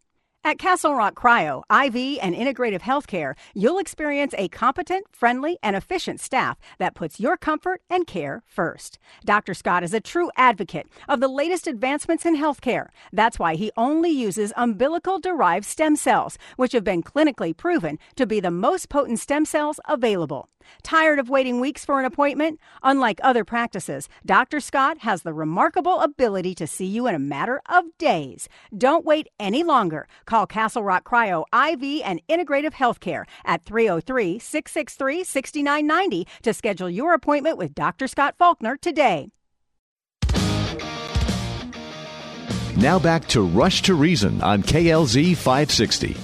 At Castle Rock Cryo, I V, and Integrative Healthcare, you'll experience a competent, friendly, and efficient staff that puts your comfort and care first. Doctor Scott is a true advocate of the latest advancements in healthcare. That's why he only uses umbilical-derived stem cells, which have been clinically proven to be the most potent stem cells available. Tired of waiting weeks for an appointment? Unlike other practices, Doctor Scott has the remarkable ability to see you in a matter of days. Don't wait any longer. Call Castle Rock Cryo, I V, and Integrative Healthcare at three oh three, six six three, six nine nine zero to schedule your appointment with Doctor Scott Faulkner today. Now back to Rush to Reason on K L Z five sixty.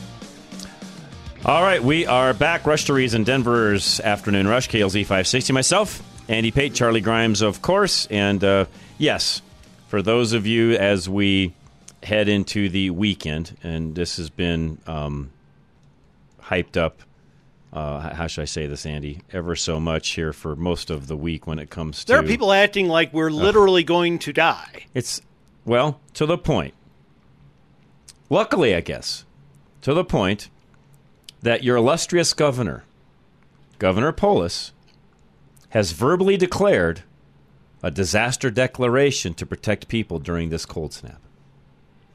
All right, we are back. Rush to Reason, Denver's Afternoon Rush, K L Z five sixty. Myself, Andy Pate, Charlie Grimes, of course. And, uh, yes, for those of you as we head into the weekend, and this has been um, hyped up, uh, how should I say this, Andy, ever so much here for most of the week when it comes to... There are people acting like we're literally uh, going to die. It's, well, to the point. Luckily, I guess, to the point... that your illustrious governor, Governor Polis, has verbally declared a disaster declaration to protect people during this cold snap.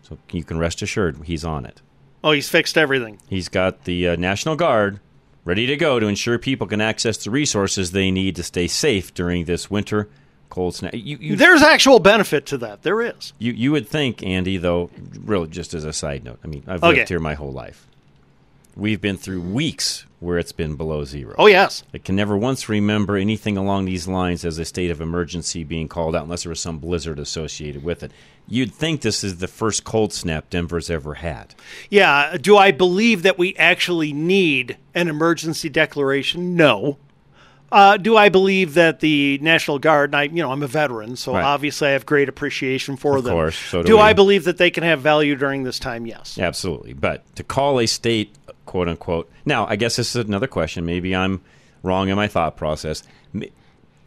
So you can rest assured he's on it. Oh, he's fixed everything. He's got the uh, National Guard ready to go to ensure people can access the resources they need to stay safe during this winter cold snap. You, you, There's actual benefit to that. There is. You, you would think, Andy, though, really just as a side note, I mean, I've okay. lived here my whole life. We've been through weeks where it's been below zero. Oh, yes. I can never once remember anything along these lines as a state of emergency being called out unless there was some blizzard associated with it. You'd think this is the first cold snap Denver's ever had. Yeah. Do I believe that we actually need an emergency declaration? No. Uh, do I believe that the National Guard, and I, you know, I'm a veteran, so right. obviously I have great appreciation for of them. Of course. So do do I believe that they can have value during this time? Yes. Absolutely. But to call a state, quote unquote, now I guess this is another question. Maybe I'm wrong in my thought process.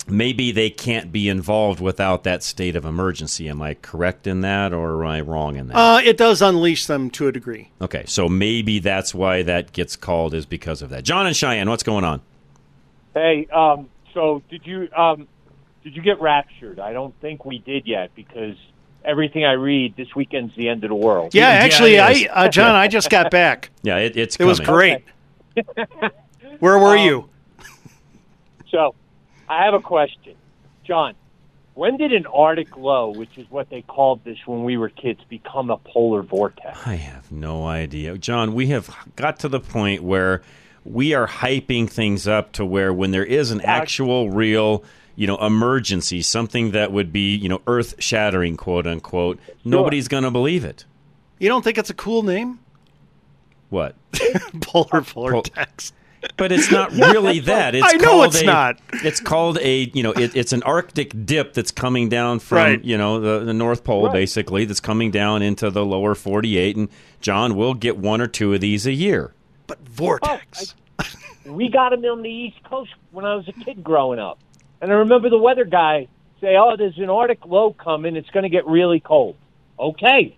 Maybe they can't be involved without that state of emergency. Am I correct in that, or am I wrong in that? Uh, it does unleash them to a degree. Okay. So maybe that's why that gets called, is because of that. John and Cheyenne, what's going on? Hey, um, so did you um, did you get raptured? I don't think we did yet, because everything I read, this weekend's the end of the world. Yeah, actually, yeah, I uh, John, I just got back. Yeah, it, it's coming. It was great. Okay. Where were um, you? So I have a question. John, when did an Arctic low, which is what they called this when we were kids, become a polar vortex? I have no idea. John, we have got to the point where we are hyping things up to where when there is an actual real, you know, emergency, something that would be, you know, earth-shattering, quote-unquote, sure. nobody's going to believe it. You don't think it's a cool name? What? Polar vortex. But it's not really that. It's I know it's a, not. It's called a, you know, it, it's an Arctic dip that's coming down from, right. you know, the, the North Pole, right. basically, that's coming down into the lower forty-eight. And, John, we'll get one or two of these a year. But vortex. Oh, I, we got them on the East Coast when I was a kid growing up. And I remember the weather guy say, oh, there's an Arctic low coming. It's going to get really cold. Okay.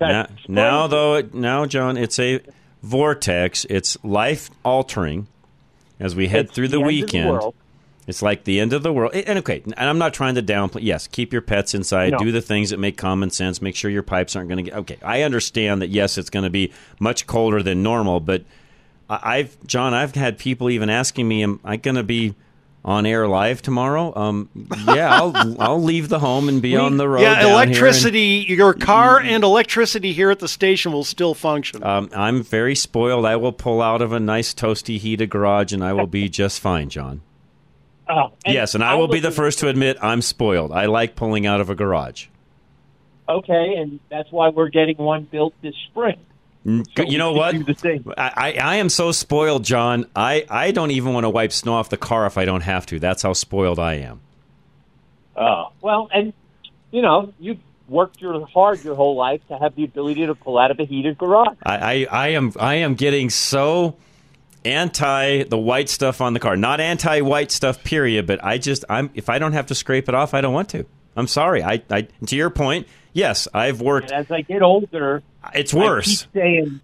Now, now, though, it, now, John, it's a vortex. It's life-altering as we head it's through the, the weekend. The it's like the end of the world. And, okay, and I'm not trying to downplay. Yes, keep your pets inside. No. Do the things that make common sense. Make sure your pipes aren't going to get. Okay, I understand that, yes, it's going to be much colder than normal. But, I've John, I've had people even asking me, am I going to be on air live tomorrow? Um, yeah, I'll I'll leave the home and be we, on the road. Yeah, down electricity, here and, your car and electricity here at the station will still function. Um, I'm very spoiled. I will pull out of a nice, toasty, heated garage, and I will be just fine, John. Oh, and yes, and I will be the first to admit I'm spoiled. I like pulling out of a garage. Okay, and that's why we're getting one built this spring. So you know what? I, I am so spoiled, John. I, I don't even want to wipe snow off the car if I don't have to. That's how spoiled I am. Oh, well, and, you know, you worked your hard your whole life to have the ability to pull out of a heated garage. I, I, I am I am getting so... anti the white stuff on the car. Not anti white stuff, period, but I just I'm if I don't have to scrape it off, I don't want to. I'm sorry. I, I to your point, yes, I've worked, and as I get older it's worse. I keep saying,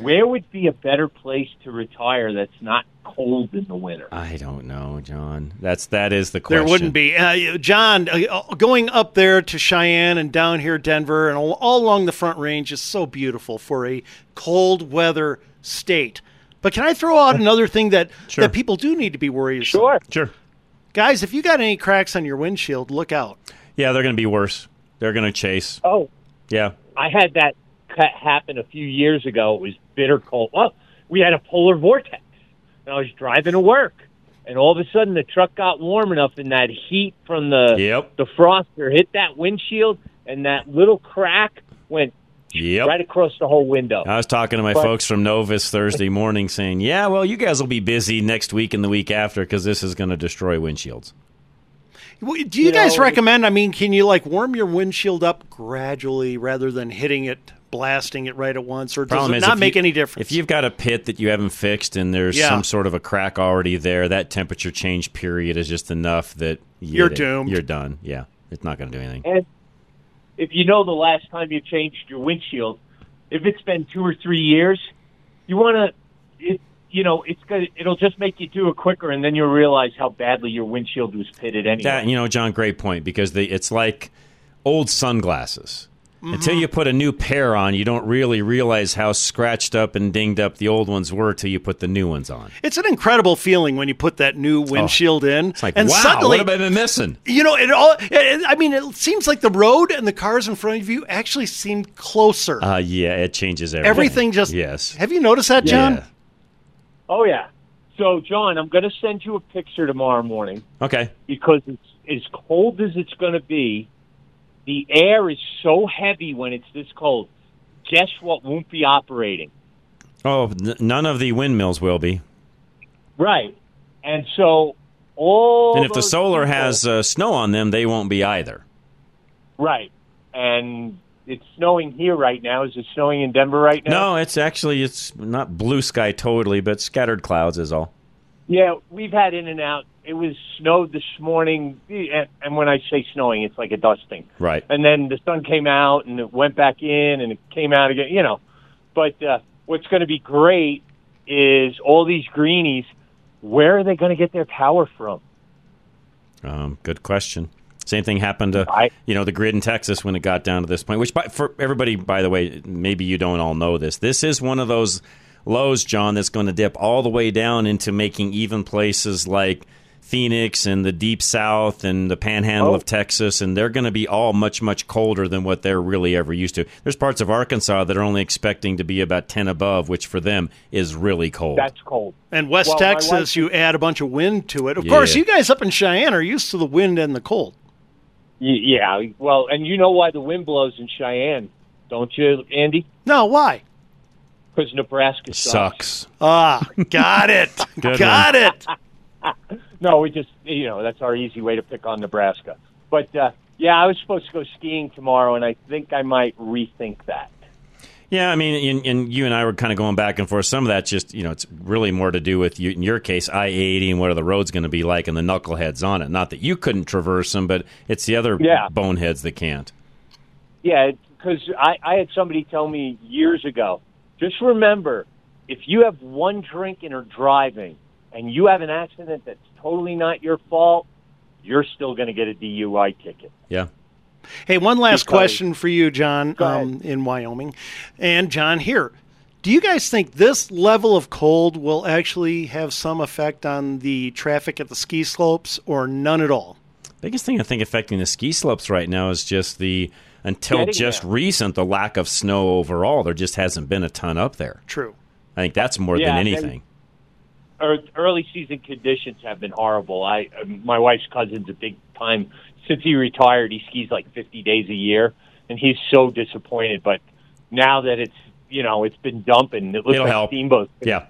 where would be a better place to retire that's not cold in the winter? I don't know, John. That's that is the question. There wouldn't be. Uh, John, uh, going up there to Cheyenne and down here Denver and all, all along the Front Range is so beautiful for a cold weather state. But can I throw out another thing that, sure. that people do need to be worried about? Sure. Sure. Guys, if you got any cracks on your windshield, look out. Yeah, they're going to be worse. They're going to chase. Oh. Yeah. I had that cut happen a few years ago. It was bitter cold. Well, we had a polar vortex, and I was driving to work, and all of a sudden the truck got warm enough, and that heat from the, yep. the froster hit that windshield, and that little crack went Yep. right across the whole window. I was talking to my but, folks from Novus Thursday morning saying, yeah, well, you guys will be busy next week and the week after because this is going to destroy windshields. Do you, you guys know, recommend, I mean, can you like warm your windshield up gradually rather than hitting it, blasting it right at once? Or does it not make you, any difference? If you've got a pit that you haven't fixed and there's yeah. some sort of a crack already there, that temperature change period is just enough that you you're doomed. It. You're done. Yeah, it's not going to do anything. And if you know the last time you changed your windshield, if it's been two or three years, you want to, you know, it's gonna, it'll just make you do it quicker, and then you'll realize how badly your windshield was pitted anyway. That, you know, John, great point, because they, it's like old sunglasses. Mm-hmm. Until you put a new pair on, you don't really realize how scratched up and dinged up the old ones were till you put the new ones on. It's an incredible feeling when you put that new windshield oh, in. It's like, and wow, suddenly, what have I been missing? You know, it all. It, I mean, it seems like the road and the cars in front of you actually seem closer. Uh, yeah, it changes everything. Everything just... Yes. Have you noticed that, John? Yeah. Oh, yeah. So, John, I'm going to send you a picture tomorrow morning. Okay. Because it's as cold as it's going to be. The air is so heavy when it's this cold. Guess what won't be operating? Oh, n- none of the windmills will be. Right. And so all And if the solar people, has uh, snow on them, they won't be either. Right. And it's snowing here right now. Is it snowing in Denver right now? No, it's actually, it's not blue sky totally, but scattered clouds is all. Yeah, we've had in and out. It was snowed this morning, and when I say snowing, it's like a dusting. Right. And then the sun came out, and it went back in, and it came out again, you know. But uh, what's going to be great is all these greenies, where are they going to get their power from? Um, good question. Same thing happened to, I, you know, the grid in Texas when it got down to this point, which by, for everybody, by the way, maybe you don't all know this. This is one of those lows, John, that's going to dip all the way down into making even places like Phoenix and the Deep South and the Panhandle oh. of Texas, and they're going to be all much, much colder than what they're really ever used to. There's parts of Arkansas that are only expecting to be about ten above, which for them is really cold. That's cold. And West well, Texas, you add a bunch of wind to it. Of yeah. course, you guys up in Cheyenne are used to the wind and the cold. Yeah, well, and you know why the wind blows in Cheyenne, don't you, Andy? No, why? Because Nebraska sucks. sucks. Ah, got it. got one. it. No, we just, you know, that's our easy way to pick on Nebraska. But, uh, yeah, I was supposed to go skiing tomorrow, and I think I might rethink that. Yeah, I mean, and, and you and I were kind of going back and forth. Some of that's just, you know, it's really more to do with, you, in your case, I eighty and what are the roads going to be like and the knuckleheads on it. Not that you couldn't traverse them, but it's the other yeah. boneheads that can't. Yeah, because I, I had somebody tell me years ago, just remember, if you have one drink and are driving and you have an accident that's totally not your fault, you're still going to get a D U I ticket. Yeah. Hey, one last question for you, John, um, in Wyoming. And, John, here, do you guys think this level of cold will actually have some effect on the traffic at the ski slopes or none at all? Biggest thing I think affecting the ski slopes right now is just the, until Getting just there. recent, the lack of snow overall. There just hasn't been a ton up there. True. I think that's more yeah, than anything. Early season conditions have been horrible. I, my wife's cousin's a big-time Since he retired, he skis like fifty days a year, and he's so disappointed. But now that it's, you know, it's been dumping, it looks It'll like help. steamboats. Yeah,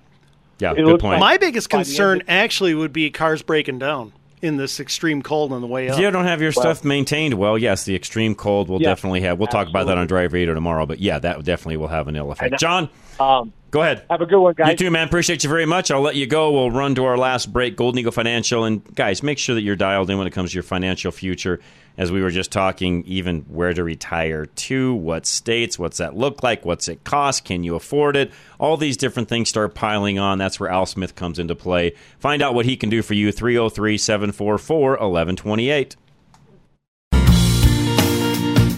yeah, it good point. Like My biggest concern actually would be cars breaking down in this extreme cold on the way up. If you don't have your well, stuff maintained well, yes, the extreme cold will yeah, definitely have. We'll absolutely. talk about that on Drive Radio tomorrow, but yeah, that definitely will have an ill effect. And, John, um, go ahead. Have a good one, guys. You too, man. Appreciate you very much. I'll let you go. We'll run to our last break, Golden Eagle Financial. And, guys, make sure that you're dialed in when it comes to your financial future. As we were just talking, even where to retire to, what states, what's that look like, what's it cost, can you afford it? All these different things start piling on. That's where Al Smith comes into play. Find out what he can do for you, three oh three, seven four four, one one two eight.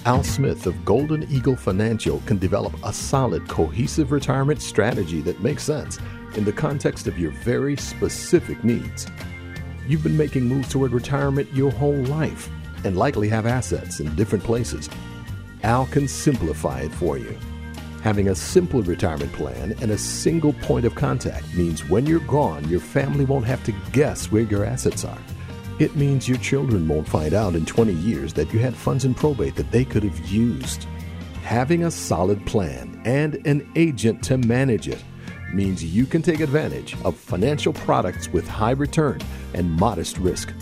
Al Smith of Golden Eagle Financial can develop a solid, cohesive retirement strategy that makes sense in the context of your very specific needs. You've been making moves toward retirement your whole life and likely have assets in different places. Al can simplify it for you. Having a simple retirement plan and a single point of contact means when you're gone, your family won't have to guess where your assets are. It means your children won't find out in twenty years that you had funds in probate that they could have used. Having a solid plan and an agent to manage it means you can take advantage of financial products with high return and modest risk.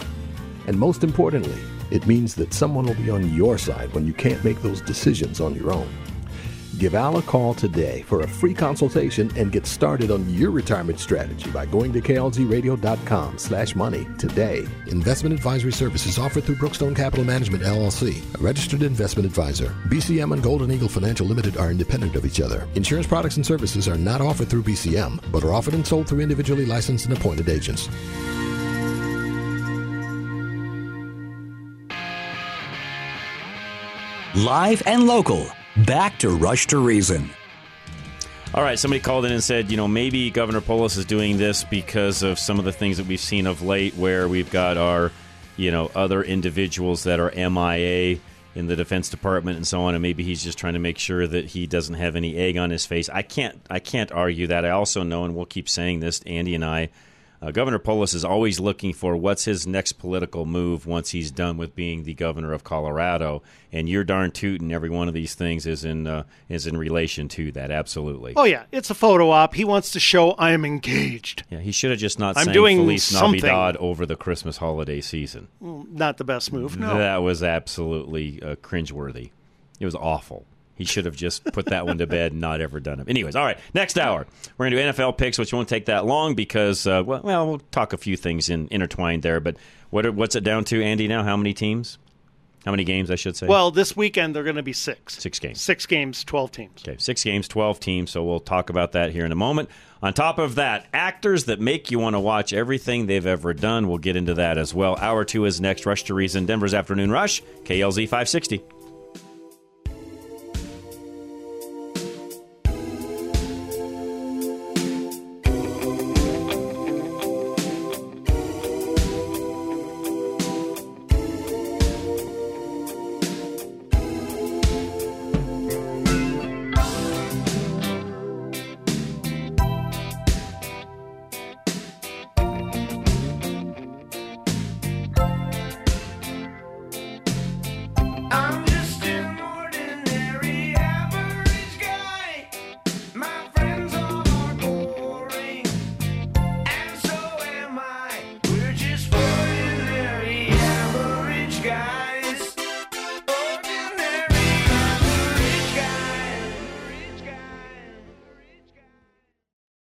And most importantly, it means that someone will be on your side when you can't make those decisions on your own. Give Al a call today for a free consultation and get started on your retirement strategy by going to klzradio.com slash money today. Investment advisory services offered through Brookstone Capital Management, L L C, a registered investment advisor. B C M and Golden Eagle Financial Limited are independent of each other. Insurance products and services are not offered through B C M, but are offered and sold through individually licensed and appointed agents. Live and local. Back to Rush to Reason. All right, somebody called in and said, you know, maybe Governor Polis is doing this because of some of the things that we've seen of late where we've got our, you know, other individuals that are M I A in the Defense Department and so on, and maybe he's just trying to make sure that he doesn't have any egg on his face. I can't I can't argue that. I also know, and we'll keep saying this, Andy and I, Uh, Governor Polis is always looking for what's his next political move once he's done with being the governor of Colorado, and you're darn tootin' every one of these things is in uh, is in relation to that. Absolutely. Oh yeah, it's a photo op. He wants to show I am engaged. Yeah, he should have just not I'm sang doing Feliz Navidad over the Christmas holiday season. Not the best move. No, that was absolutely uh, cringeworthy. It was awful. He should have just put that one to bed and not ever done it. Anyways, all right, next hour, we're going to do N F L picks, which won't take that long because, uh, well, well, we'll talk a few things in, intertwined there. But what are, what's it down to, Andy, now? How many teams? How many games, I should say? Well, this weekend they're going to be six. Six games. Six games, twelve teams. Okay, six games, twelve teams, so we'll talk about that here in a moment. On top of that, actors that make you want to watch everything they've ever done. We'll get into that as well. Hour two is next. Rush to Reason, Denver's Afternoon Rush, K L Z five sixty.